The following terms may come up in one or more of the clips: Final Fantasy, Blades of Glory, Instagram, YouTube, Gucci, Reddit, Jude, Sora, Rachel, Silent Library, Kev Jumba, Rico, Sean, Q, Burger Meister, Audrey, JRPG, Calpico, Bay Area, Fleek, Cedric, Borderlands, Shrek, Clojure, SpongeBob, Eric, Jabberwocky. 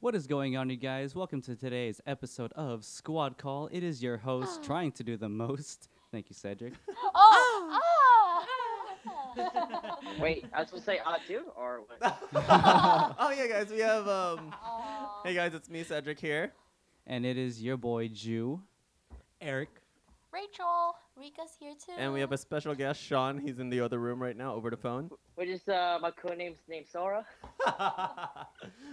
What is going on, you guys? Welcome to today's episode of Squad Call. It is your host trying to do the most. Thank you, Cedric. Wait, I was supposed to say Ju or what? Oh yeah, guys, we have Hey guys, it's me, Cedric here, and it is your boy Ju, Eric, Rachel, Rico's here too, and we have a special guest, Sean. He's in the other room right now over the phone. Which is my codename's named Sora.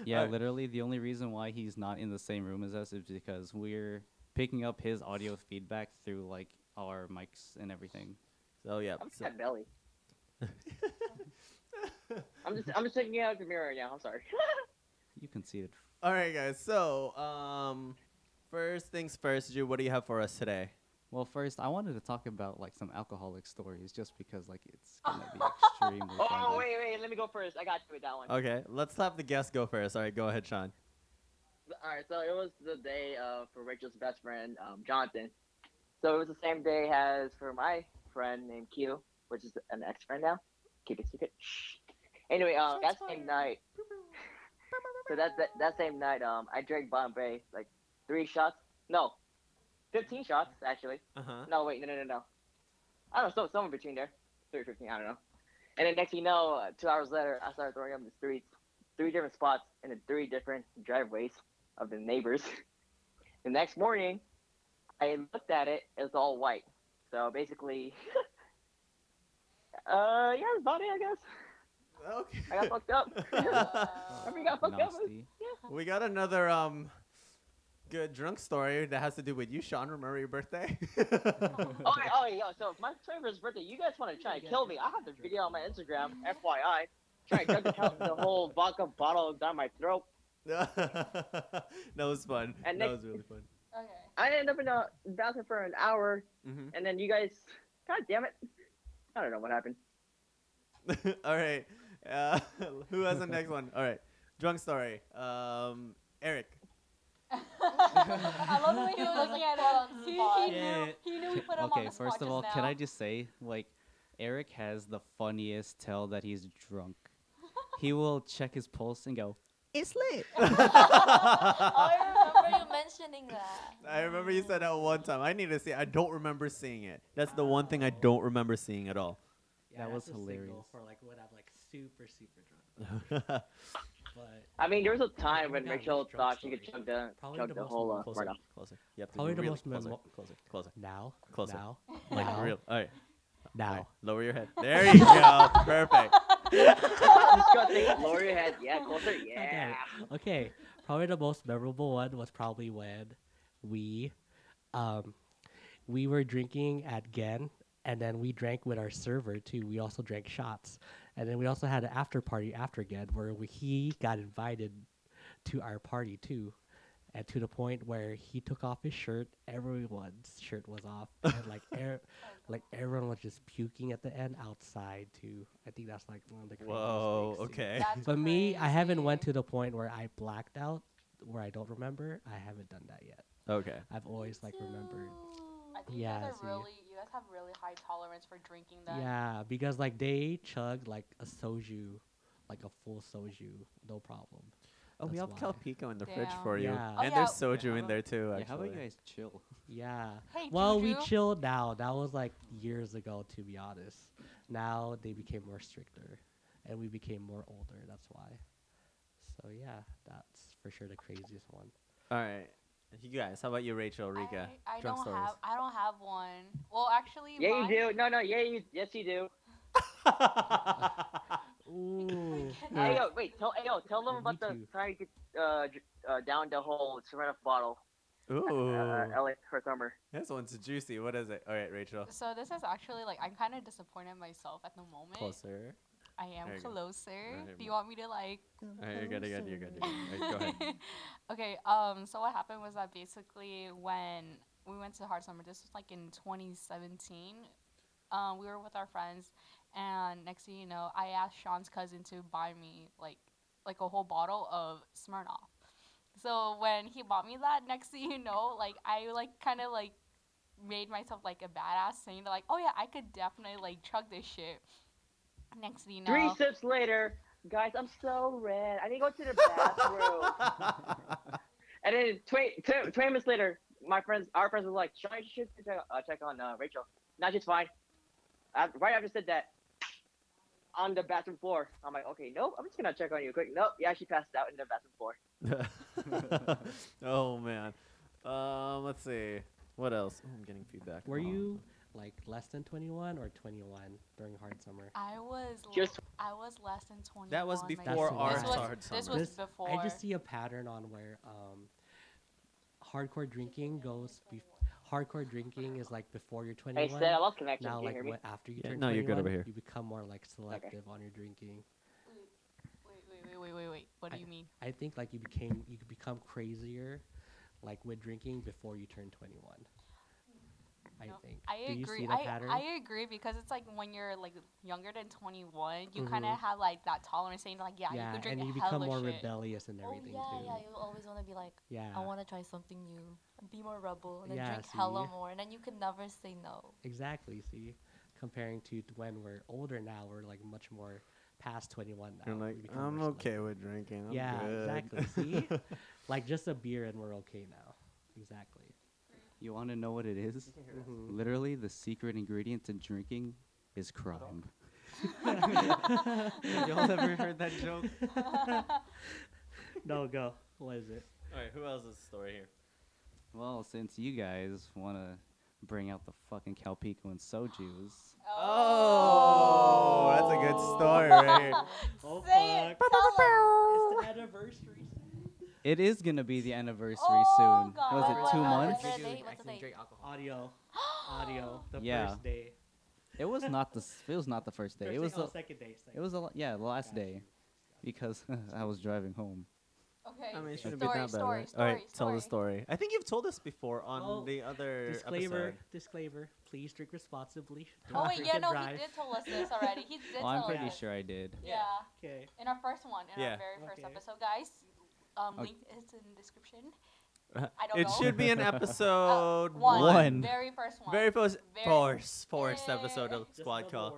Yeah, right. Literally the only reason why he's not in the same room as us is because we're picking up his audio feedback through like our mics and everything. So yeah, I'm fat belly. I'm just checking out the mirror right now. I'm sorry. You can see it. All right, guys. So, first things first, Ju, what do you have for us today? Well, first, I wanted to talk about like some alcoholic stories, just because like it's gonna be extremely. Oh wait, let me go first. I got you with that one. Okay, let's have the guest go first. All right, go ahead, Sean. All right, so it was the day for Rachel's best friend, Jonathan. So it was the same day as for my friend named Q, which is an ex-friend now. Keep it secret. Anyway, that same night. So that same night, I drank Bombay like 15 shots actually. Uh-huh. No, wait, no. I don't know, somewhere between there, 3 or 15, I don't know. And then next thing you know, 2 hours later, I started throwing up in the streets, 3 different spots, and in 3 different driveways of the neighbors. The next morning, I looked at it; it's all white. So basically. Yeah, that's about it, I guess. Okay. I got fucked up. We got fucked up. Yeah. We got another good drunk story that has to do with you, Sean. Remember your birthday? oh, so my 21st birthday. You guys want to try and kill me? I have the video on my Instagram, FYI. Try and jump the whole vodka bottle down my throat. That was fun. And that was really fun. Okay. I ended up in the bathroom for an hour, and then you guys, god damn it. I don't know what happened. All right. Who has the next one? All right. Drunk story. Eric. I love the way he was looking at that on the spot. He knew we put him on the spot. Okay, first of all, can I just say, like, Eric has the funniest tell that he's drunk. He will check his pulse and go, it's lit. I remember you mentioning that. I remember you said that one time. I need to see. I don't remember seeing it. That's the one thing I don't remember seeing at all. Yeah, that was hilarious. For like when I'm like super drunk. But I mean, there was a time when Rachel thought she could chug the whole closer. Yep. Probably the most memorable. Closer. Now. Closer. Now. Like real. All right. Now. All right. Lower your head. There you go. Perfect. Lower your head. Yeah, closer. Yeah. Okay. Probably the most memorable one was probably when we were drinking at Gen, and then we drank with our server too. We also drank shots, and then we also had an after party after Gen where he got invited to our party too, and to the point where he took off his shirt. Everyone's shirt was off, and like everyone was just puking at the end outside too. I think that's like one of the craziest things. Okay. But me, I haven't went to the point where I blacked out, where I don't remember. I haven't done that yet. Okay. I've always like remembered. I think you guys have really high tolerance for drinking that. Yeah, because like they chugged like a soju, like a full soju, no problem. Oh, we have Calpico in the fridge for you. Yeah. Oh, and there's soju in there too. Actually. Yeah, how about you guys chill? Yeah. Hey, we chilled now. That was like years ago, to be honest. Now they became more stricter and we became more older. That's why. So yeah, that's for sure the craziest one. All right. You guys, how about you, Rachel, Rika? I don't have one. Well, actually. Yeah, you do. No. Yeah, yes, you do. Ooh. Hey, yo, wait. Tell them about the trying to down the whole Smirnoff bottle. Ooh. LA for summer. This one's juicy. What is it? All right, Rachel. So this is actually like I'm kind of disappointed in myself at the moment. Closer. I am closer. Do you want me to like? Alright, you're good. All right, go ahead. Okay. So what happened was that basically when we went to Hard Summer, this was like in 2017. We were with our friends, and next thing you know, I asked Sean's cousin to buy me like a whole bottle of Smirnoff. So when he bought me that, next thing you know, like I like kind of like made myself like a badass, saying like, oh yeah, I could definitely like chug this shit. Next thing you know, 3 sips later, guys, I'm so red. I need to go to the bathroom. then 20 minutes later, our friends was like, Sean, you should check on Rachel. Not just fine. Right after I said that, on the bathroom floor, I'm like, okay, nope, I'm just gonna check on you quick. Nope, yeah, she passed out in the bathroom floor. Oh man. Let's see. What else? Oh, I'm getting feedback. Were you like less than 21 or 21 during Hard Summer? I was less than 21. That was before Hard Summer. This was before. I just see a pattern on where hardcore drinking goes before. Hardcore drinking is like before you're 21. Hey, Seth, I lost connection. Now, like after you turn 21, you're good over here. You become more like selective on your drinking. Wait. What do you mean? I think like you become crazier, like with drinking before you turn 21. I think. I agree because it's like when you're like younger than 21, you kind of have like that tolerance saying like you could drink and you become more rebellious and everything. Oh, yeah, you always want to be like I want to try something new, be more rebel, and then drink hella more, and then you can never say no. Exactly. See, comparing to when we're older now, we're like much more past 21 now. You're like I'm okay with drinking. I'm good. Exactly. See, like just a beer and we're okay now. Exactly. You want to know what it is? Literally, the secret ingredient to drinking is crime. Y'all ever heard that joke? No, go. What is it? All right, who else has a story here? Well, since you guys want to bring out the fucking Calpico and sojus. Oh, that's a good story right here. It's the anniversary. It is going to be the anniversary soon. God. Was it 2 months? Audio. The first day. It was not the first day. It was the second day. It was the last day because I was driving home. Okay. I mean, it shouldn't be that bad. All right, tell the story. I think you've told us before on the other episode. Disclaimer. Please drink responsibly. He did tell us this already. He did tell us. I'm pretty sure I did. Yeah. Okay. In our first one, in our very first episode, guys. Link is in the description. I don't know. It should be in episode one. Very first episode of Squad Call.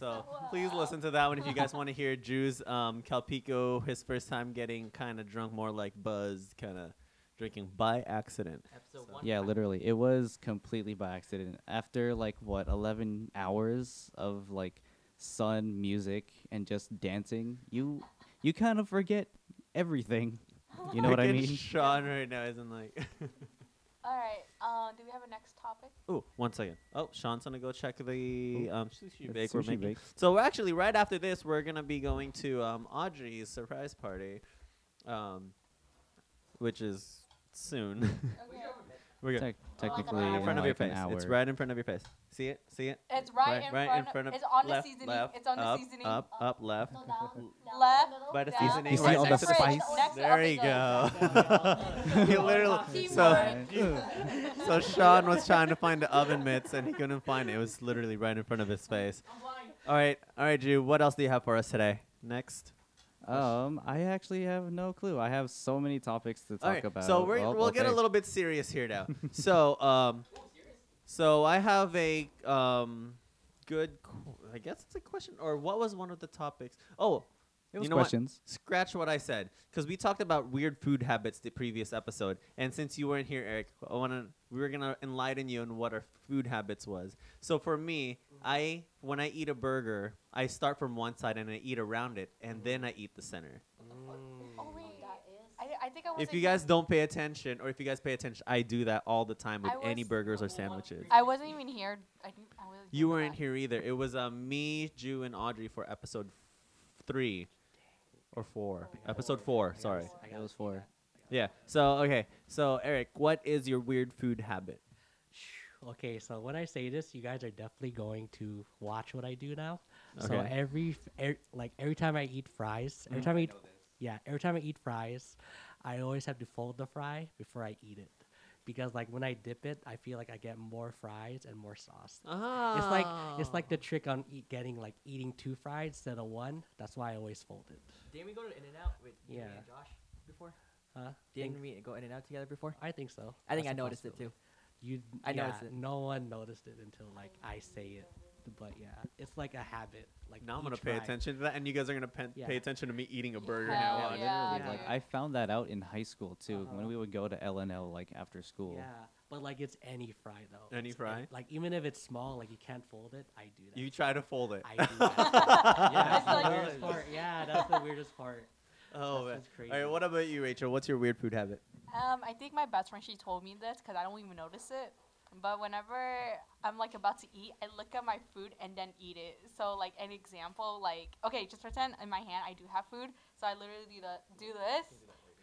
So please listen to that one if you guys want to hear Ju's Calpico, his first time getting kind of drunk, more like buzzed, kind of drinking by accident. Episode 1. Yeah, literally. It was completely by accident. After 11 hours of sun, music, and just dancing, you kind of forget everything. You know what I mean? Sean right now isn't All right. Do we have a next topic? Oh, 1 second. Oh, Sean's going to go check the sushi bake. So actually, right after this, we're going to be going to Audrey's surprise party, which is soon. Okay. We're good. Technically, in front of your face. It's right in front of your face. See it? It's right in front of. It's on the seasoning. Up, left. Left. By the seasoning. You see all the spice? There you go. He literally. So Sean was trying to find the oven mitts and he couldn't find it. It was literally right in front of his face. All right, Ju. What else do you have for us today? Next. I actually have no clue. I have so many topics to talk about. So we'll get a little bit serious here now. So I have a I guess it's a question. Or what was one of the topics? Oh, it was questions. What? Scratch what I said, because we talked about weird food habits the previous episode, and since you weren't here, Eric, we were gonna enlighten you on what our food habits was. So for me, when I eat a burger, I start from one side and I eat around it, and then I eat the center. Oh wait, I think I was. If you guys don't pay attention, or if you guys pay attention, I do that all the time with any burgers or sandwiches. I wasn't even here. I think I was. You weren't here either. It was me, Ju, and Audrey for episode 3. Or 4. Episode 4, sorry. It was 4. Yeah. So, okay. So, Eric, what is your weird food habit? Okay, so when I say this, you guys are definitely going to watch what I do now. Okay. So, every time I eat fries, every time I eat fries, I always have to fold the fry before I eat it. Because when I dip it, I feel like I get more fries and more sauce. Oh. It's like the trick on eating 2 fries instead of 1. That's why I always fold it. Didn't we go to In-N-Out with you and Josh before? Huh? Didn't we go In-N-Out together before? I think so. I think I noticed it too. I noticed it. No one noticed it until I say it. but yeah, it's like a habit. Like now I'm gonna pay attention to that, and you guys are gonna pay attention to me eating a burger now on. Yeah. Like I found that out in high school too, when we would go to LNL like after school. Yeah, but like it's any fry though. Any fry? Like even if it's small, like you can't fold it. I do that. You try to fold it. I do that. That's the weirdest part. Yeah, that's the weirdest part. Oh, that's crazy. All right, what about you, Rachel? What's your weird food habit? I think my best friend, she told me this because I don't even notice it. But whenever I'm like about to eat, I look at my food and then eat it. So like an example, like, okay, just pretend in my hand I do have food. So I literally do this.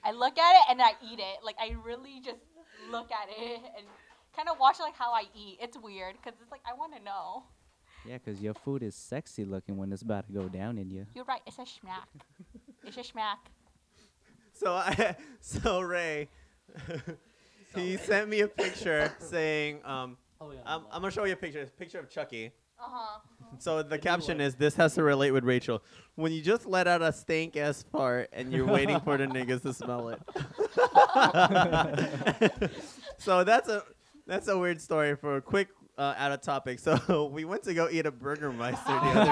I look at it and then I eat it. Like I really just look at it and kind of watch like how I eat. It's weird because it's like I want to know. Yeah, because your food is sexy looking when it's about to go down in you. You're right. It's a schmack. It's a schmack. So Ray, he sent me a picture saying, I'm going to show you a picture. It's a picture of Chucky. Uh-huh. So the caption is, this has to relate with Rachel. When you just let out a stank-ass fart and you're waiting for the niggas to smell it. So that's a weird story for a quick out of topic. So we went to go eat a Burger Meister the other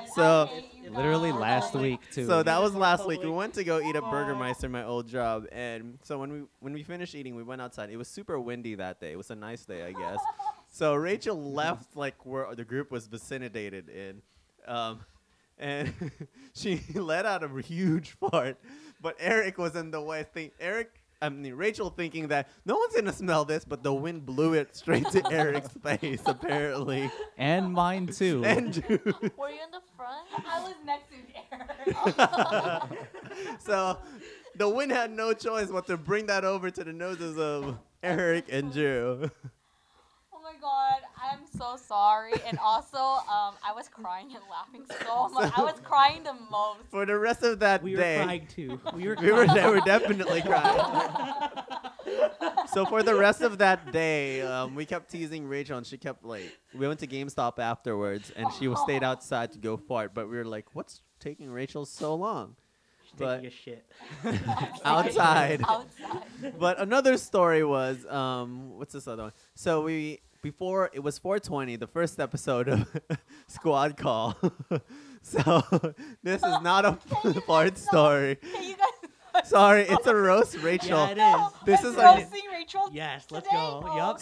day. So literally last week too. So that was last week. We went to go eat a Burger Meister, my old job. And so when we finished eating, we went outside. It was super windy that day. It was a nice day, I guess. So Rachel left like where the group was vicinitated in. And she let out a huge fart. But Eric was in the way. Rachel thinking that no one's going to smell this, but the wind blew it straight to Eric's face, apparently. And mine, too. And Jude. Were you in the front? I was next to Eric. So the wind had no choice but to bring that over to the noses of Eric and Ju. Oh, my God. I'm so sorry. And also, I was crying and laughing so much. I was crying the most. For the rest of that day. We were crying, too. We were definitely crying. So for the rest of that day, we kept teasing Rachel, and she kept, like, we went to GameStop afterwards, and she stayed outside to go fart. But we were like, what's taking Rachel so long? Taking a shit. outside. But another story was, what's this other one? So Before, it was 420, the first episode of Squad Call. So this is not a fart story. Sorry, it's a roast, Rachel. Yeah, it is. This is roasting Rachel. Yes, let's go. Yup.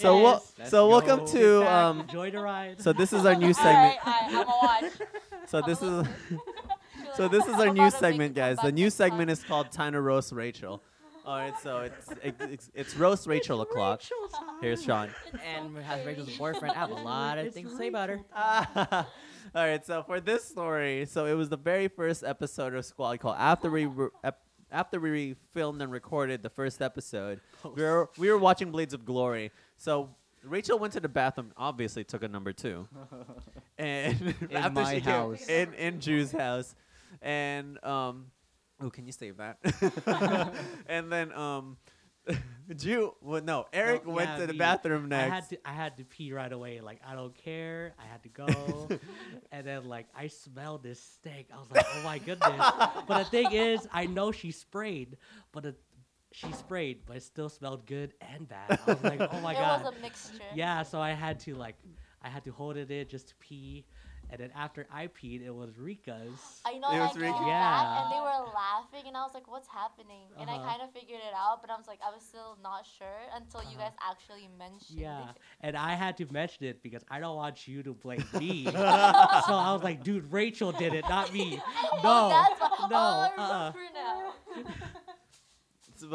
So welcome to enjoy the ride. So this is our new segment. All right, I'm gonna watch. So this is our new segment, guys. The new segment is called Time to Roast Rachel. All right, so it's roast Rachel o'clock. Here's Sean. And how's Rachel's boyfriend? I have a lot of things to say about her. All right, so for this story, so it was the very first episode of Squad Call. After we filmed and recorded the first episode, we were watching Blades of Glory. So Rachel went to the bathroom, obviously took a number two, and in Ju's house, and oh, can you save that? And then Eric went to the bathroom next. I had to pee right away. Like, I don't care. I had to go. And then, like, I smelled this stink. I was like, oh, my goodness. But the thing is, I know she sprayed, but it still smelled good and bad. I was like, oh, my God. It was a mixture. Yeah, so I had to hold it in just to pee. And then after I peed, it was Rika's. I know, and I came back, and they were laughing, and I was like, what's happening? Uh-huh. And I kind of figured it out, but I was still not sure until you guys actually mentioned it. And I had to mention it because I don't want you to blame me. So I was like, dude, Rachel did it, not me. I remember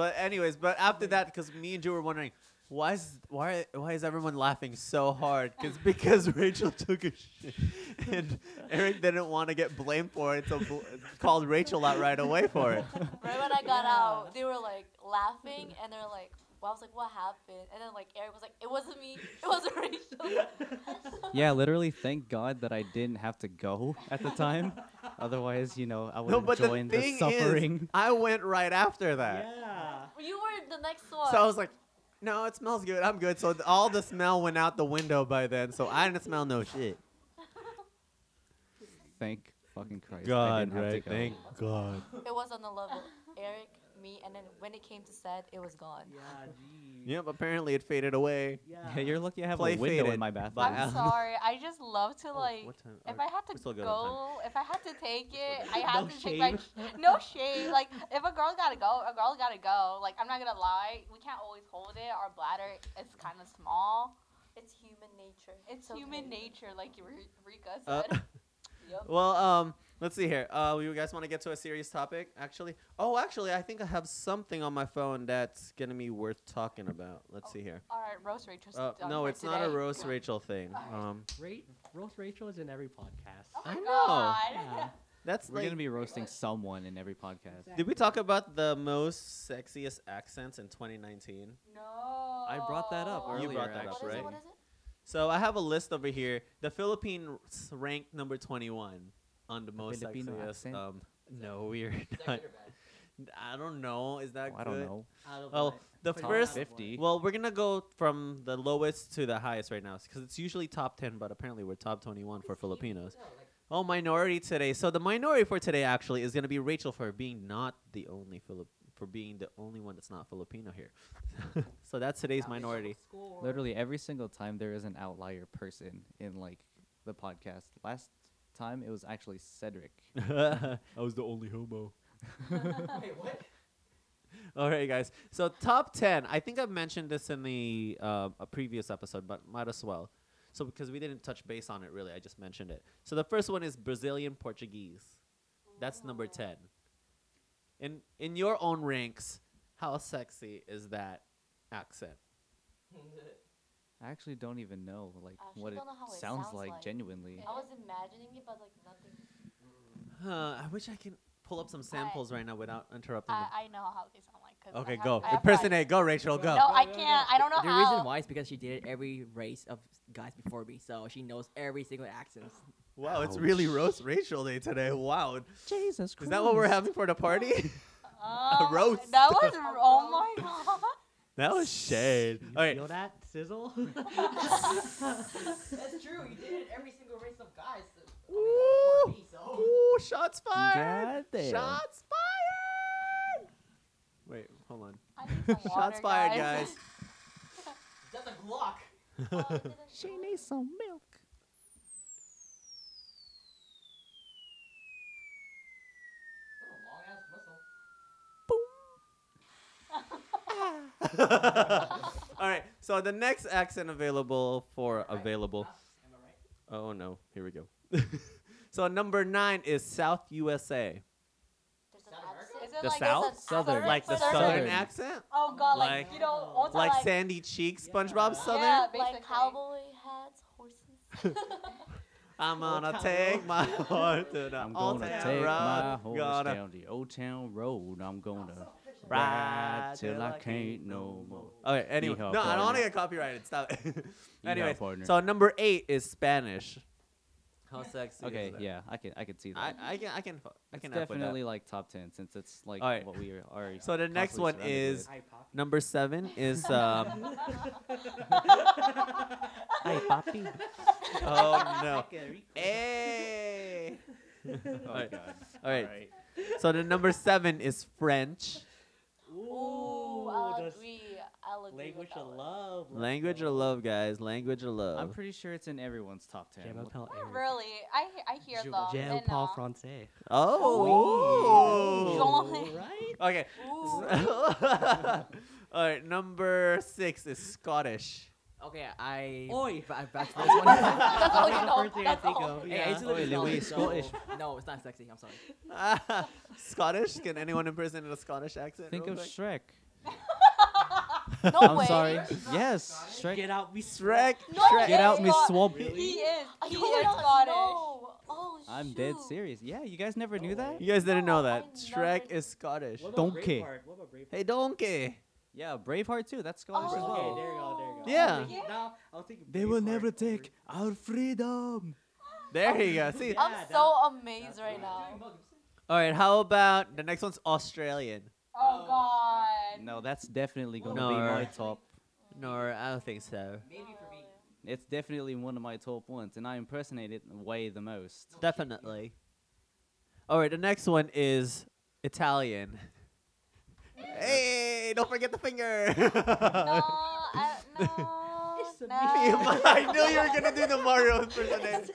now. But after that, because me and Ju were wondering, Why is everyone laughing so hard? Because Rachel took a shit, and Eric didn't want to get blamed for it, so called Rachel out right away for it. Right when I got out, they were like laughing, and they're like, "Well, I was like, what happened?" And then like Eric was like, "It wasn't me, it wasn't Rachel." Yeah, literally. Thank God that I didn't have to go at the time. Otherwise, I would have joined the suffering. Is, I went right after that. Yeah, you were the next one. So I was like, no, it smells good. I'm good. So all the smell went out the window by then. So I didn't smell no shit. Thank fucking Christ. God, right? Thank God. It was on the level. Eric, me, and then when it came to set, it was gone. Yeah, geez. Yep, apparently it faded away. Yeah, you're lucky I have a window in my bathroom. I'm sorry. I just love to, like, if I had to go, if I had to take it, I had to take my... No shame. Like, if a girl gotta go, a girl gotta go. Like, I'm not gonna lie. We can't always hold it. Our bladder is kind of small. It's human nature. It's human nature, like Rika said. Yep. Well, let's see here. You guys want to get to a serious topic, actually? Oh, actually, I think I have something on my phone that's going to be worth talking about. Let's see here. All right, Roast Rachel's done. No, it's not a Roast Rachel thing. Right. Roast Rachel is in every podcast. Oh I know. Yeah. That's We're like, going to be roasting someone in every podcast. Exactly. Did we talk about the most sexiest accents in 2019? No. I brought that up earlier. You brought that up, right? What is it? So I have a list over here. The Philippines ranked number 21 on the most sexiest. No, we're not. I don't know. Is that good? I don't know. Well, the first 50. Well, we're gonna go from the lowest to the highest right now because it's usually top 10, but apparently we're top 21 for Filipinos. Oh, minority today. So the minority for today actually is gonna be Rachel for being not the only one that's not Filipino here. So that's today's minority. Literally every single time there is an outlier person in like the podcast. Last time it was actually Cedric. I was the only homo. Wait, what? All right, guys. So top 10. I think I've mentioned this in the a previous episode, but might as well. So because we didn't touch base on it really, I just mentioned it. So the first one is Brazilian Portuguese. That's number 10. In your own ranks, how sexy is that accent? I actually don't even know like what it sounds like genuinely. I was imagining it, but like nothing. I wish I can pull up some samples right now without interrupting. I know how they sound like. Okay, go impersonate. Go, Rachel. Go. No, I can't. I don't know how. The reason why is because she dated every race of guys before me, so she knows every single accent. Wow, Ouch. It's really Roast Rachel Day today. Wow. Jesus Christ. Is that what we're having for the party? A roast. That was, oh my God. That was shade. You all right. Feel that sizzle? That's true. You did it every single race of guys. Ooh, shots fired. Shots fired. Wait, hold on. Shots fired, guys. That's a Glock. She needs some milk. All right, so the next accent available for available. Am I right? Oh no, here we go. So number 9 is South USA. The South? Southern. Like the Southern accent? Oh God, like you know, like sandy cheeks, SpongeBob Southern. Yeah, like cowboy hats, horses. I'm gonna take my horse to the old town road. Gonna down the old town road. I'm gonna. Right till I can't no more. Okay, anyway. No, I don't want to get copyrighted. Stop it. Anyway, so number 8 is Spanish. How sexy is that? Okay, yeah, I can see that. I can it's definitely like top 10 since it's like what we are. So the next one is number 7 is Ay papi. Oh no. Hey. All right. So the number 7 is French. Ooh, I'll agree language of love. Language of love, guys. Language of love. I'm pretty sure it's in everyone's top 10. Not really. I hear them. Jean-Paul Francais. Oh. Jean. Right? Okay. All right. Number 6 is Scottish. Okay, Oi! That's one. That's all you know. That's all. Yeah. Oi, Louis, Scottish. No, it's not sexy. I'm sorry. Scottish? Can anyone impersonate a Scottish accent? Think of Shrek. No I'm way. Sorry. Yes, Shrek. Get out me Shrek. No, Shrek. Get out me swab. Really? He is Scottish. No. Oh, I'm dead serious. Yeah, you guys never knew that? You guys didn't know that. Shrek is Scottish. Donkey. Hey, donkey. Yeah, Braveheart too. That's Scottish as well. Okay, there you go. Yeah. They will never take our freedom. There you go. See, I'm so amazed right now. All right, how about the next one's Australian? Oh God. No, that's definitely gonna be my top. No, I don't think so. Maybe for me. It's definitely one of my top ones, and I impersonate it way the most. Definitely. All right, the next one is Italian. Hey, don't forget the finger. No. I knew you were gonna do the Mario impersonation.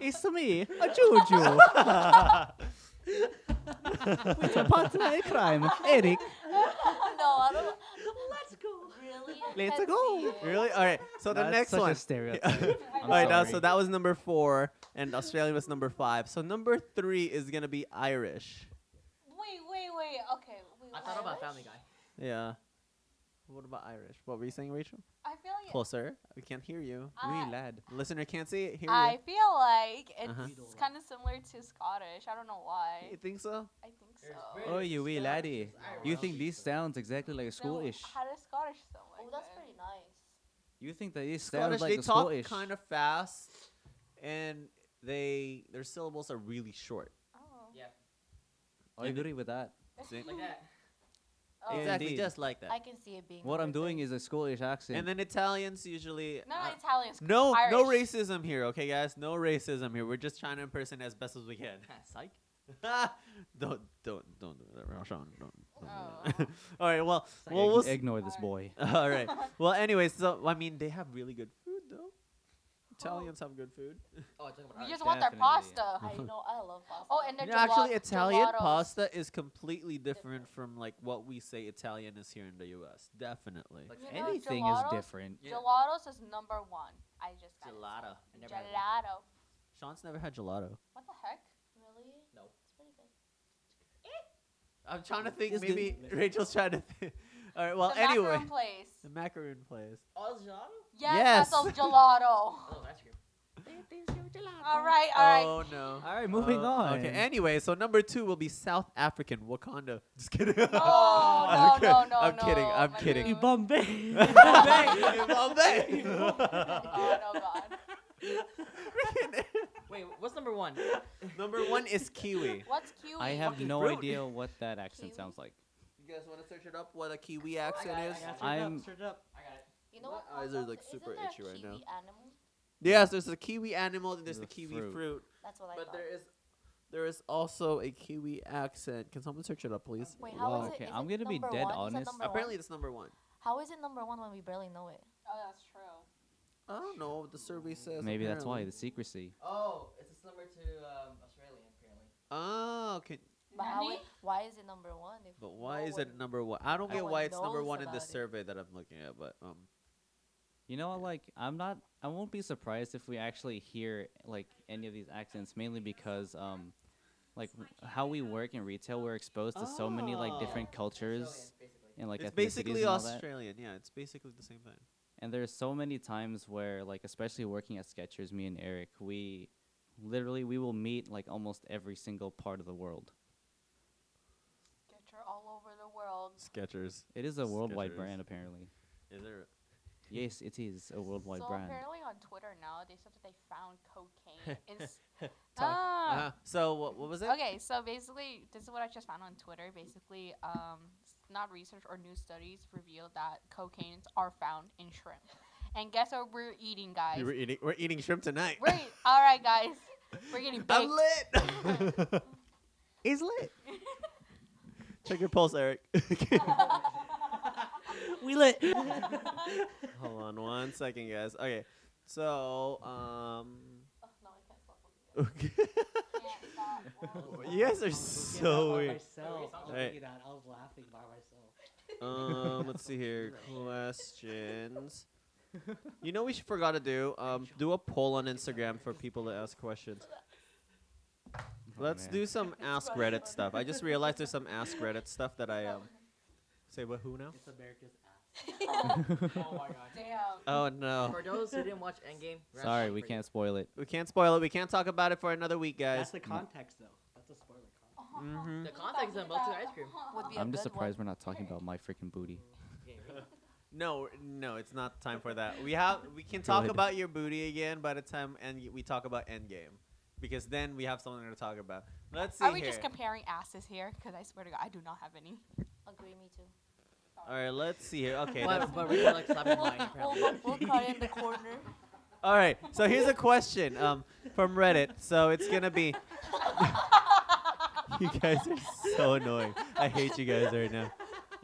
It's me, a Juju. With a partner in crime, Eric. No, I don't. Let's go. Really? Let's go. Really? All right. So the next one. That's such a stereotype. All right. So that was number 4, and Australia was number 5. So number 3 is gonna be Irish. Wait. Okay. I thought about Family Guy. Yeah. What about Irish? What were you saying, Rachel? I feel like closer. We can't hear you. We lad. Listener can't see it. Hear I you. Feel like it's kind of similar to Scottish. I don't know why. You think so? I think so. Oh, you wee laddie. You think these sounds exactly like Scottish? How does Scottish sound like? Oh, that's that? Pretty nice. You think that these sounds like Scottish? They talk kind of fast, and their syllables are really short. Oh. Yeah. I agree with that. Like that. Oh, exactly, indeed. Just like that. I can see it being. What I'm doing is a Scottish accent. And then Italians usually. Not Italians. No, Irish. No racism here, okay, guys? No racism here. We're just trying to impersonate as best as we can. Psych. Don't do that, Sean. Don't. All right. Well, we'll ignore this boy. All right. Well, anyways, so I mean, they have really good food, though. Italians have good food. Oh, you just want their pasta. Yeah. I know, I love pasta. Oh, and actually, Italian pasta is completely different from like what we say Italian is here in the U.S. Definitely, like anything gelatos, is different. Yeah. Gelatos is number 1. I just got gelato. Gelato. Sean's never had gelato. What the heck? Really? No. It's pretty good. I'm trying to think. Maybe Rachel's trying to think. All right. Well, anyway, macaroon place. The macaroon place. Oh, gelato. Yes, that's gelato. Oh, that's good. All right. Oh, no. All right, moving on. Okay, anyway, so number 2 will be South African, Wakanda. Just kidding. Oh, no. I'm kidding. In Bombay. In Bombay. Oh, no, God. Wait, what's number 1? Number 1 is kiwi. What's kiwi? I have no idea what that accent sounds like. You guys want to search it up, what a kiwi accent is? Search it up. I got it. You know what? My eyes are like super itchy right now. Animal? Yes, there's a kiwi animal and there's the kiwi fruit. That's what I thought. But there is also a kiwi accent. Can someone search it up, please? Wait, how is it? Okay, I'm gonna be dead honest. Apparently, it's number 1. How is it number 1 when we barely know it? Oh, that's true. I don't know what the survey says. Maybe that's why the secrecy. Oh, it's a number 2 Australian apparently. Oh, okay. But why is it number 1? But why is it number 1? I don't get why it's number 1 in this survey that I'm looking at, but you know, like I won't be surprised if we actually hear like any of these accents, mainly because like how we work in retail, we're exposed to so many like different cultures and like ethnicities. It's basically Australian, yeah. It's basically the same thing. And there's so many times where like, especially working at Skechers, me and Eric, we will meet like almost every single part of the world. Skechers all over the world. Skechers. It is a worldwide brand, apparently. Is there? Yes, it is a worldwide brand. So apparently on Twitter now, they said that they found cocaine. So what was it? Okay, so basically, this is what I just found on Twitter. Basically, not research or new studies reveal that cocaines are found in shrimp. And guess what we're eating, guys? We're eating shrimp tonight. All right, guys. We're getting baked. I'm lit. He's lit. Check your pulse, Eric. We lit. Hold on one second, guys. Okay, so Oh, no, I can't stop. Okay. You guys are so weird. I was laughing by myself. Let's see here. Questions. You know, we forgot to do a poll on Instagram for people to ask questions. Let's do some Ask Reddit stuff. I just realized there's some Ask Reddit stuff that I say. What? Who now? It's America's. Oh my God! Damn. Oh no! For those who didn't watch Endgame, sorry, we can't spoil it. We can't talk about it for another week, guys. That's the context, though. That's a spoiler. Context. Mm-hmm. The context of melted ice cream. I'm just surprised we're not talking about my freaking booty. No, it's not time for that. We can talk about your booty again by the time we talk about Endgame, because then we have something to talk about. Let's see. Are we just comparing asses here? Because I swear to God, I do not have any. Agree, me too. All right, let's see here. Okay, but we like slapping mine. We'll cry in the corner. All right, so here's a question from Reddit. So it's gonna be. You guys are so annoying. I hate you guys right now.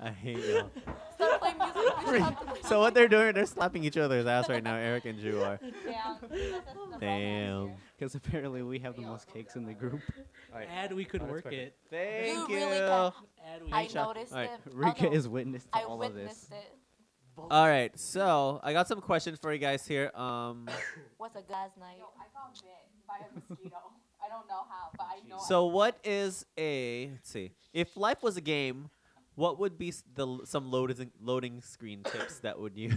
I hate y'all. Stop playing music. So what they're doing, they're slapping each other's ass right now. Eric and Ju are. Damn. Because apparently we have the most cakes in the group. Right. And we could work it. Thank you. Really I noticed it. Rika is witness to all of this. I witnessed it. All right, so I got some questions for you guys here. What's a guy's night? Yo, I got bit by a mosquito. I don't know how, but I know. So what is a? Let's see. If life was a game, what would be some loading screen tips that would you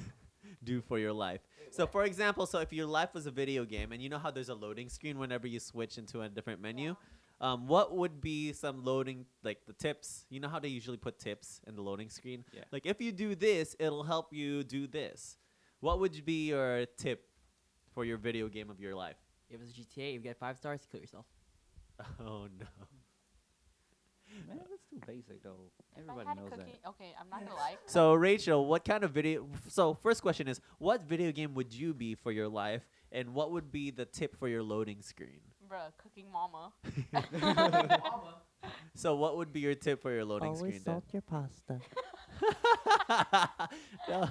do for your life? So for example, so if your life was a video game and you know how there's a loading screen whenever you switch into a different menu, what would be some loading, like the tips? You know how they usually put tips in the loading screen? Yeah. Like, if you do this, it'll help you do this. What would be your tip for your video game of your life? If it's GTA, you get 5 stars to kill yourself. Oh, no. Man, that's too basic, though. Everybody knows that. Okay, I'm not going to lie. So, Rachel, what kind of video... So, first question is, what video game would you be for your life, and what would be the tip for your loading screen? Bruh, Cooking Mama. So, what would be your tip for your loading screen, then? Always salt your pasta. No.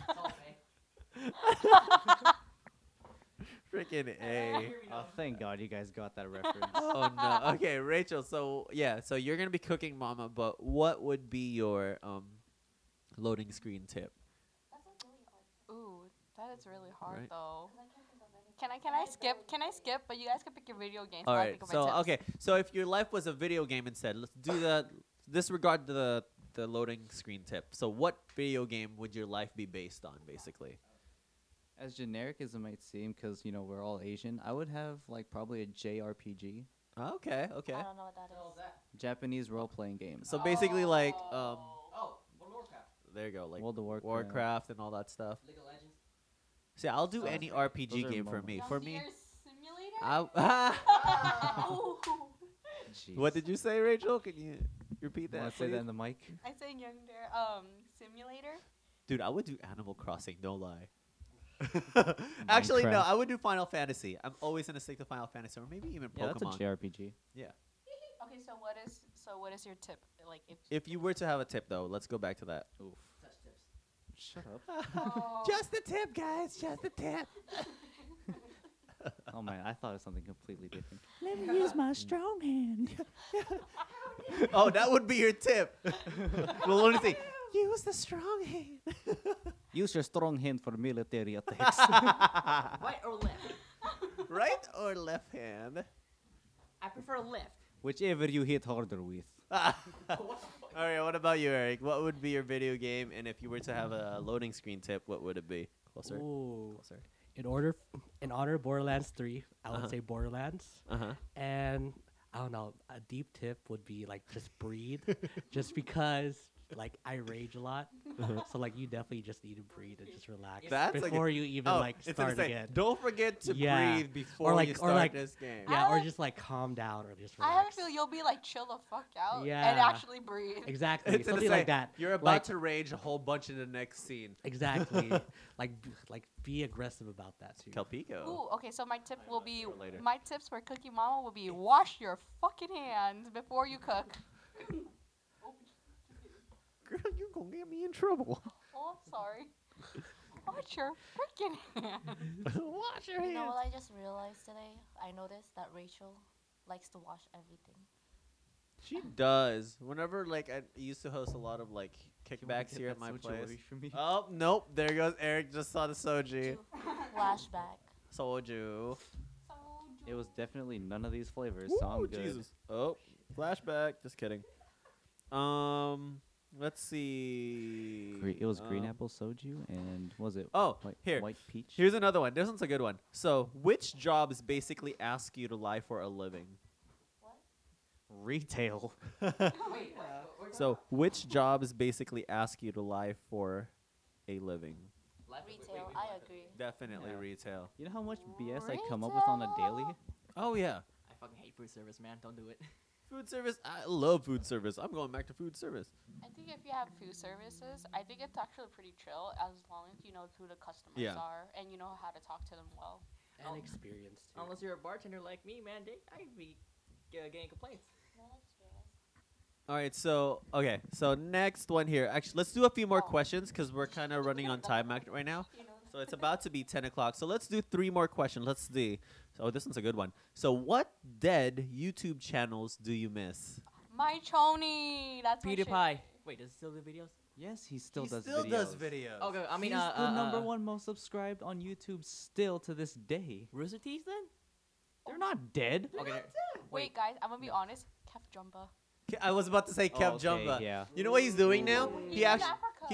Freaking A. Oh, thank God you guys got that reference. Oh, no. Okay, Rachel, so, yeah, so you're going to be Cooking Mama, but what would be your loading screen tip? That's like really hard. Ooh, that is really hard, right? Though. Can I skip? But you guys can pick your video games. All right, so, okay, so if your life was a video game instead, let's do the disregard the loading screen tip. So what video game would your life be based on, basically? As generic as it might seem, because, you know, we're all Asian, I would have, like, probably a JRPG. Okay, okay. I don't know what that is. Japanese role-playing game. So basically, like... World of Warcraft. There you go. Like World of Warcraft and all that stuff. League of Legends. See, I'll do any RPG game for me. For me... Simulator? What did you say, Rachel? Can you repeat that? Want to say that in the mic? I said Simulator. Dude, I would do Animal Crossing, no lie. Actually, no, I would do Final Fantasy. I'm always going to stick to Final Fantasy, or maybe even Pokemon. Yeah, that's a JRPG. Yeah. Okay, so what is your tip? Like, if you were to have a tip, though, let's go back to that. Oof. Touch tips. Shut up. Oh. Just a tip, guys. Just a tip. Oh, man, I thought of something completely different. Let me use my strong hand. Oh, that would be your tip. Well, let me see. Use the strong hand. Use your strong hand for military attacks. Right or left? Right or left hand? I prefer left. Whichever you hit harder with. All right, what about you, Eric? What would be your video game? And if you were to have a loading screen tip, what would it be? Closer. Ooh. Closer. In honor of Borderlands 3, I would say Borderlands. And I don't know, a deep tip would be, like, just breathe. Just because... Like, I rage a lot, so, like, you definitely just need to breathe and just relax before you even, start again. Don't forget to breathe before you start this game. Yeah, or just, like, calm down or just relax. I actually feel you'll be, like, chill the fuck out and actually breathe. Exactly, it's something like that. You're about to rage a whole bunch in the next scene. Exactly. like, be aggressive about that, too. Calpico. Ooh, okay, so my tip will be, my tips for Cooking Mama will be wash your fucking hands before you cook. Girl, you're going to get me in trouble. Oh, I'm sorry. Watch your freaking hands. Watch your hands. You know what I just realized today? I noticed that Rachel likes to wash everything. She does. Whenever, like, I used to host a lot of, like, kickbacks here at my place. Oh, nope. There goes Eric. Just saw the soju. Flashback. Soju. It was definitely none of these flavors, so I'm good. Jesus. Oh, flashback. Just kidding. Let's see. It was green apple soju and was it? Oh, white peach. Here's another one. This one's a good one. So, which jobs basically ask you to lie for a living? What? Retail. Wait, so, which jobs basically ask you to lie for a living? Retail. I agree. Definitely retail. You know how much BS I come up with on a daily? Oh yeah. I fucking hate food service, man. Don't do it. Food service, I love food service. I'm going back to food service. I think if you have food services, I think it's actually pretty chill as long as you know who the customers are and you know how to talk to them well. And experience, too. Unless you're a bartender like me, man, I'd be getting complaints. No, that's true. All right, so, okay, so next one here. Actually, let's do a few more questions because we're kind of running on time right now. So it's about to be 10 o'clock. So let's do 3 more questions. Let's see. So this one's a good one. So what dead YouTube channels do you miss? My Chony. That's PewDiePie. My shit. Wait, does he still do videos? Yes, he still does videos. He still does videos. Okay, I mean, he's the #1 most subscribed on YouTube still to this day. Rooster Teeth, then? They're not dead. They're not dead. Wait, guys, I'm going to be honest. Kef Jumba. I was about to say Kev Jumba. Yeah. You know what he's doing now? He's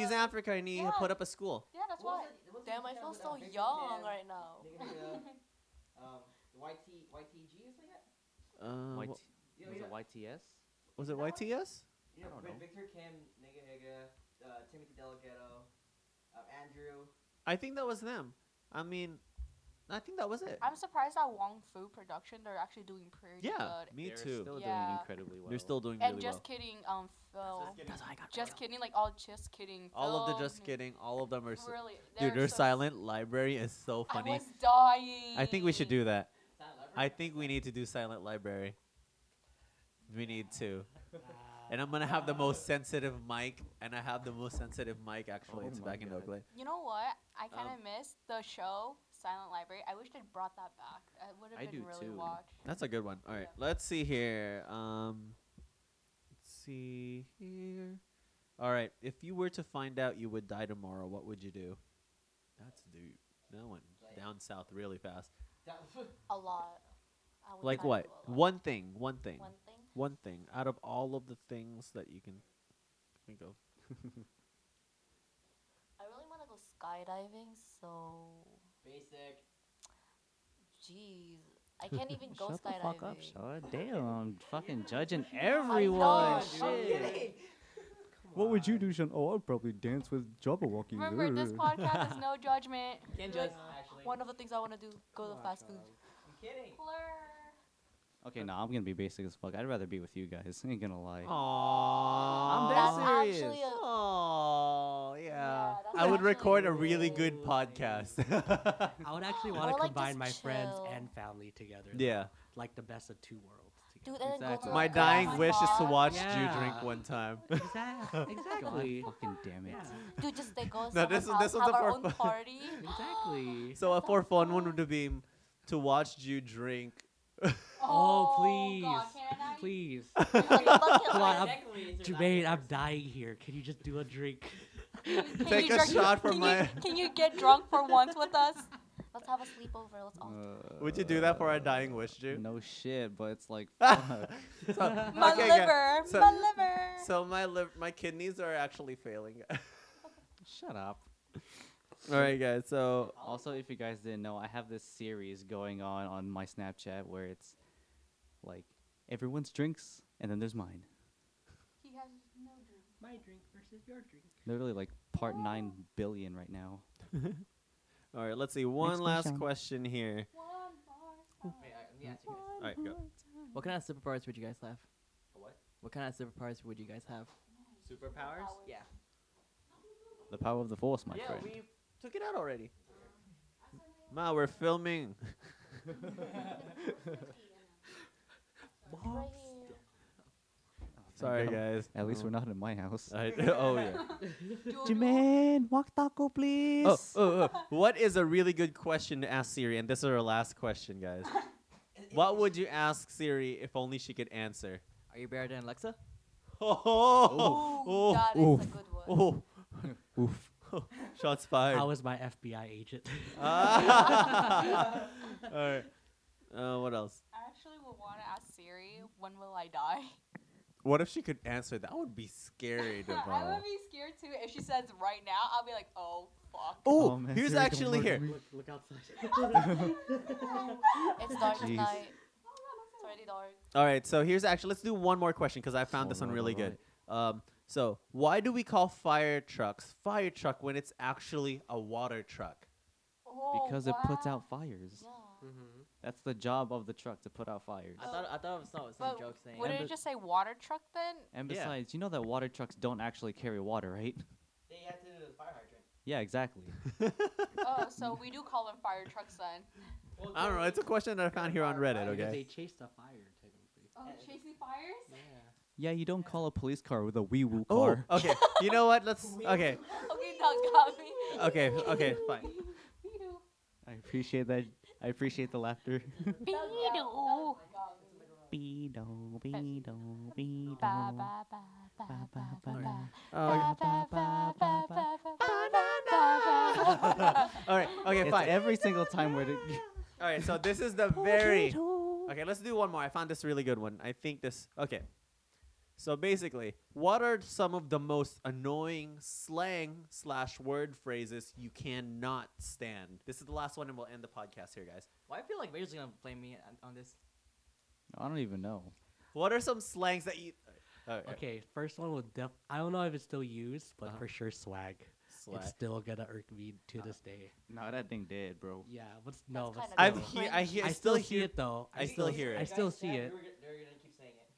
in Africa and he put up a school. Yeah, that's why. Damn, I feel so young right now. YTG is like that? Was it YTS? You know, Victor Kim, Nigga Higa, Timothy Delgado, Andrew. I think that was them. I mean, I think that was it. I'm surprised that Wong Fu production, they're actually doing pretty good. Me too. They're still doing incredibly well. They're still doing really well. And Just Kidding, Phil. Just Kidding. All of the Just Kidding, all of them are... Really, dude, their Silent Library is so funny. I was dying. I think we should do that. I think we need to do Silent Library. We need to. And I'm going to have the most sensitive mic, actually. It's back in Oakland. You know what? I kind of missed the show... Silent Library. I wish they brought that back. It would have been really watched. That's a good one. All right, let's see here. Let's see here. All right, if you were to find out you would die tomorrow, what would you do? That's deep. That went down south really fast. A lot. Like what? One thing. Out of all of the things that you can think of. I really want to go skydiving, so... Basic. Jeez, I can't even go skydiving. Shut the fuck up, Sean. Damn, I'm fucking judging everyone. Shit. What would you do, Sean? Oh, I'd probably dance with Jabberwocky. Remember, this podcast is no judgment. Can't judge. One of the things I want to do, go to fast food. I'm kidding. Okay, nah, I'm gonna be basic as fuck. I'd rather be with you guys. I ain't gonna lie. Aww, I'm that serious. Oh, yeah. I would record a really good podcast. I would actually want to combine my friends and family together. Yeah, like the best of 2 worlds. Together. Dude, exactly. My dying wish is to watch Ju drink one time. Exactly. God, fucking damn it. Yeah. Dude, just they go. No, this one's a own party. Exactly. So a for fun one would be to watch Ju drink. Oh, please. God, please. Jermaine, I'm dying here. Can you just do a drink? Take a shot for my... Can you get drunk for once with us? Let's have a sleepover. Let's all would you do that for our dying wish, Jude? No shit, but it's like... My liver. So my kidneys are actually failing. Shut up. All right, guys. So also, if you guys didn't know, I have this series going on my Snapchat where it's like everyone's drinks and then there's mine. He has no drink. My drink versus your drink. Literally like part 9 billion right now. All right, let's see. Next last question here. All right, go. What kind of superpowers would you guys have? What kind of superpowers would you guys have? Superpowers? Yeah. The power of the force, my friend. Yeah, we took it out already. Ma, we're filming. Sorry, guys. At least we're not in my house. Oh, yeah. Jermaine, walk taco, please. What is a really good question to ask Siri? And this is our last question, guys. What would you ask Siri if only she could answer? Are you better than Alexa? Oh, that is a good one. Oof. Shots fired. I was my FBI agent. All right. What else? I actually would want to ask Siri, when will I die? What if she could answer that? I would be scared. I would be scared too. If she says right now, I'll be like, oh, fuck. Oh, here's Siri, actually here. Look outside. It's dark at night. It's already dark. All right. So here's actually, let's do one more question because I found this one really good. So, why do we call fire trucks fire truck when it's actually a water truck? Oh, because it puts out fires. Yeah. Mm-hmm. That's the job of the truck, to put out fires. I thought it was some joke saying. Wouldn't it just say water truck then? And besides, you know that water trucks don't actually carry water, right? They have to do the fire hydrant. Yeah, exactly. So we do call them fire trucks then. Well, I don't know. It's a question that I found here on Reddit, okay? They chase the fire, technically. Oh, chasing fires? Yeah. Yeah, you don't call a police car with a wee-woo car. Oh, okay. You know what? Let's... Okay. Okay, that got me. Okay, okay, fine. I appreciate that. I appreciate the laughter. Beedo. Beedo, beedo, beedo. Ba, ba, ba, ba, ba, ba, ba. Ba, ba, ba, ba, ba, ba. All right, okay, fine. It's every single time we're... All right, so this is the very... Okay, let's do one more. I found this really good one. I think this... Okay. So basically, what are some of the most annoying slang / word phrases you cannot stand? This is the last one, and we'll end the podcast here, guys. Well, I feel like Rachel's gonna blame me on this. I don't even know. What are some slangs that you... Okay, first one will I don't know if it's still used, but for sure swag. It's still gonna irk me to this day. No, that thing dead, bro. Yeah, but no. But I still hear it. I still see it.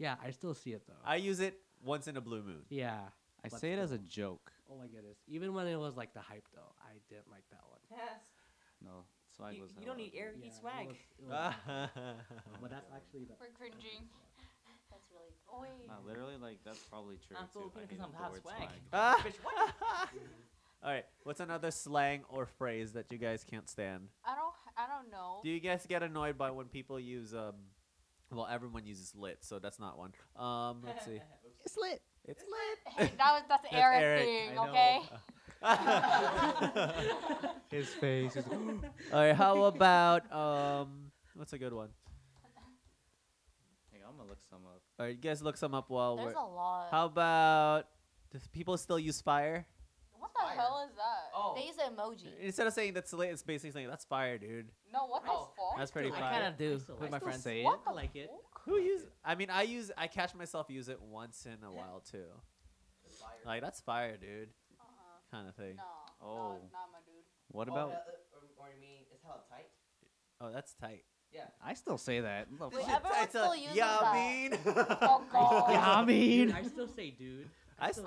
Yeah, I still see it, though. I use it once in a blue moon. Yeah. I say it as a joke. Oh, my goodness. Even when it was, like, the hype, though, I didn't like that one. Yes. No, swag was... You don't need Eric, eat swag. But that's actually... We're cringing. That's really cool. Nah, literally, like, that's probably true, too. I'm so open because I'm hot swag. Bitch, what? All right. What's another slang or phrase that you guys can't stand? I don't know. Do you guys get annoyed by when people use... Well, everyone uses lit, so that's not one. Let's see. It's lit. It's lit. Hey, that's an Eric thing, okay? His face is... All right, how about... what's a good one? Hey, I'm going to look some up. All right, you guys look some up while There's a lot. How about... Do people still use fire? What the hell is that? Oh. They use an emoji. Instead of saying that's lit, it's basically saying, that's fire, dude. No, what the fuck? That's pretty fire. I kind of do. With my friends say it. I like it. Who uses... I mean, I catch myself use it once in a while, too. Like, that's fire, dude. Kind of thing. No. Oh. Not my dude. What about... Or you mean, it's hella tight? Oh, that's tight. Yeah. I still say that. Wait, everyone still uses that. Yameen. Oh, God. Yameen. I still say dude. I still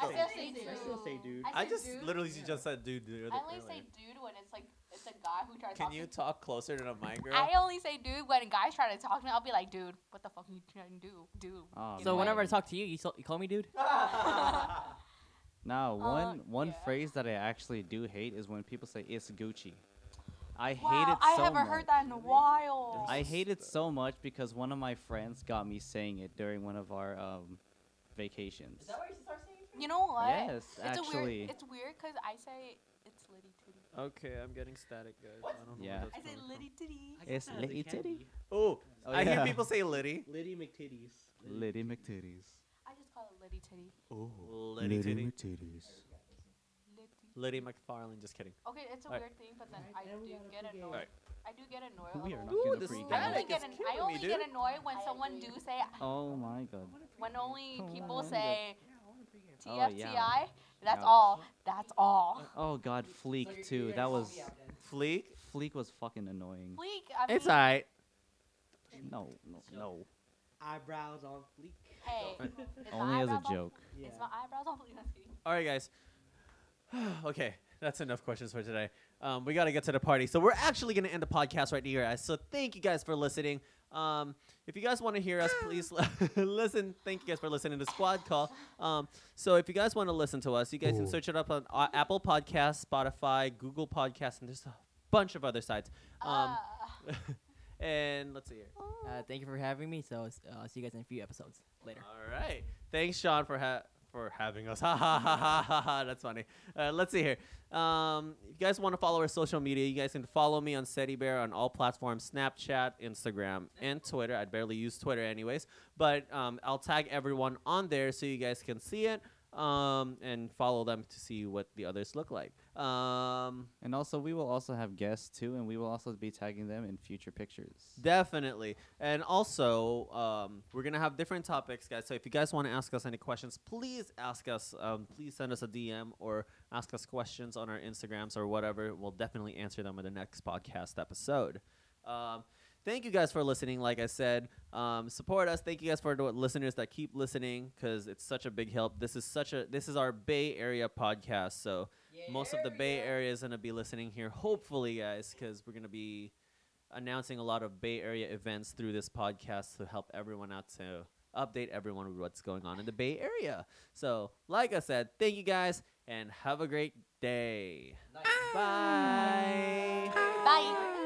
say dude. I just dude? Literally yeah. just said dude. I only say dude when it's like it's a guy who tries. Can you talk closer to the mic, girl? I only say dude when a guy's trying to talk to me. I'll be like, dude, what the fuck are you trying to do, dude? Oh, so whenever I talk to you, you call me dude. Now, one phrase that I actually do hate is when people say it's Gucci. I haven't heard that in a while. I hate it so much because one of my friends got me saying it during one of our vacations. Is that why you start saying? You know what? Yes, actually. It's weird because I say it's litty titty. Okay, I'm getting static, guys. What? I don't know where that's I say litty titty. It's litty titty. Oh, yeah. I hear people say litty. Litty McTitties. Litty McTitties. I just call it litty titty. Oh, litty titty. McTitties. Liddy McFarlane, just kidding. Okay, it's a weird thing, but then I do get annoyed. I only get annoyed when someone do say. Oh my god. When only people say TFTI, that's all. That's all. Oh god, Fleek too. That was Fleek. Fleek was fucking annoying. Fleek. It's alright. No. Eyebrows on Fleek. Hey. Only as a joke. It's my eyebrows on Fleek. All right, guys. Okay, that's enough questions for today. We got to get to the party. So we're actually going to end the podcast right here, guys. So thank you guys for listening. If you guys want to hear us, please listen. Thank you guys for listening to Squad Call. So if you guys want to listen to us, you guys can search it up on Apple Podcasts, Spotify, Google Podcasts, and there's a bunch of other sites. And let's see here. Thank you for having me. So see you guys in a few episodes later. All right. Thanks, Sean, for having us. Ha ha ha ha ha ha. That's funny. Let's see here. If you guys want to follow our social media, you guys can follow me on Seti Bear on all platforms, Snapchat, Instagram, and Twitter. I barely use Twitter anyways, but I'll tag everyone on there so you guys can see it and follow them to see what the others look like. And also, we will also have guests too, and we will also be tagging them in future pictures. Definitely. And also, we're going to have different topics, guys. So if you guys want to ask us any questions, please ask us. Please send us a DM or ask us questions on our Instagrams or whatever. We'll definitely answer them in the next podcast episode. Thank you guys for listening. Like I said, support us. Thank you guys for the listeners that keep listening because it's such a big help. This is our Bay Area podcast, so most of the Bay Area is gonna be listening here. Hopefully, guys, because we're gonna be announcing a lot of Bay Area events through this podcast to help everyone out to update everyone with what's going on in the Bay Area. So, like I said, thank you guys and have a great day. Nice. Bye. Bye. Bye.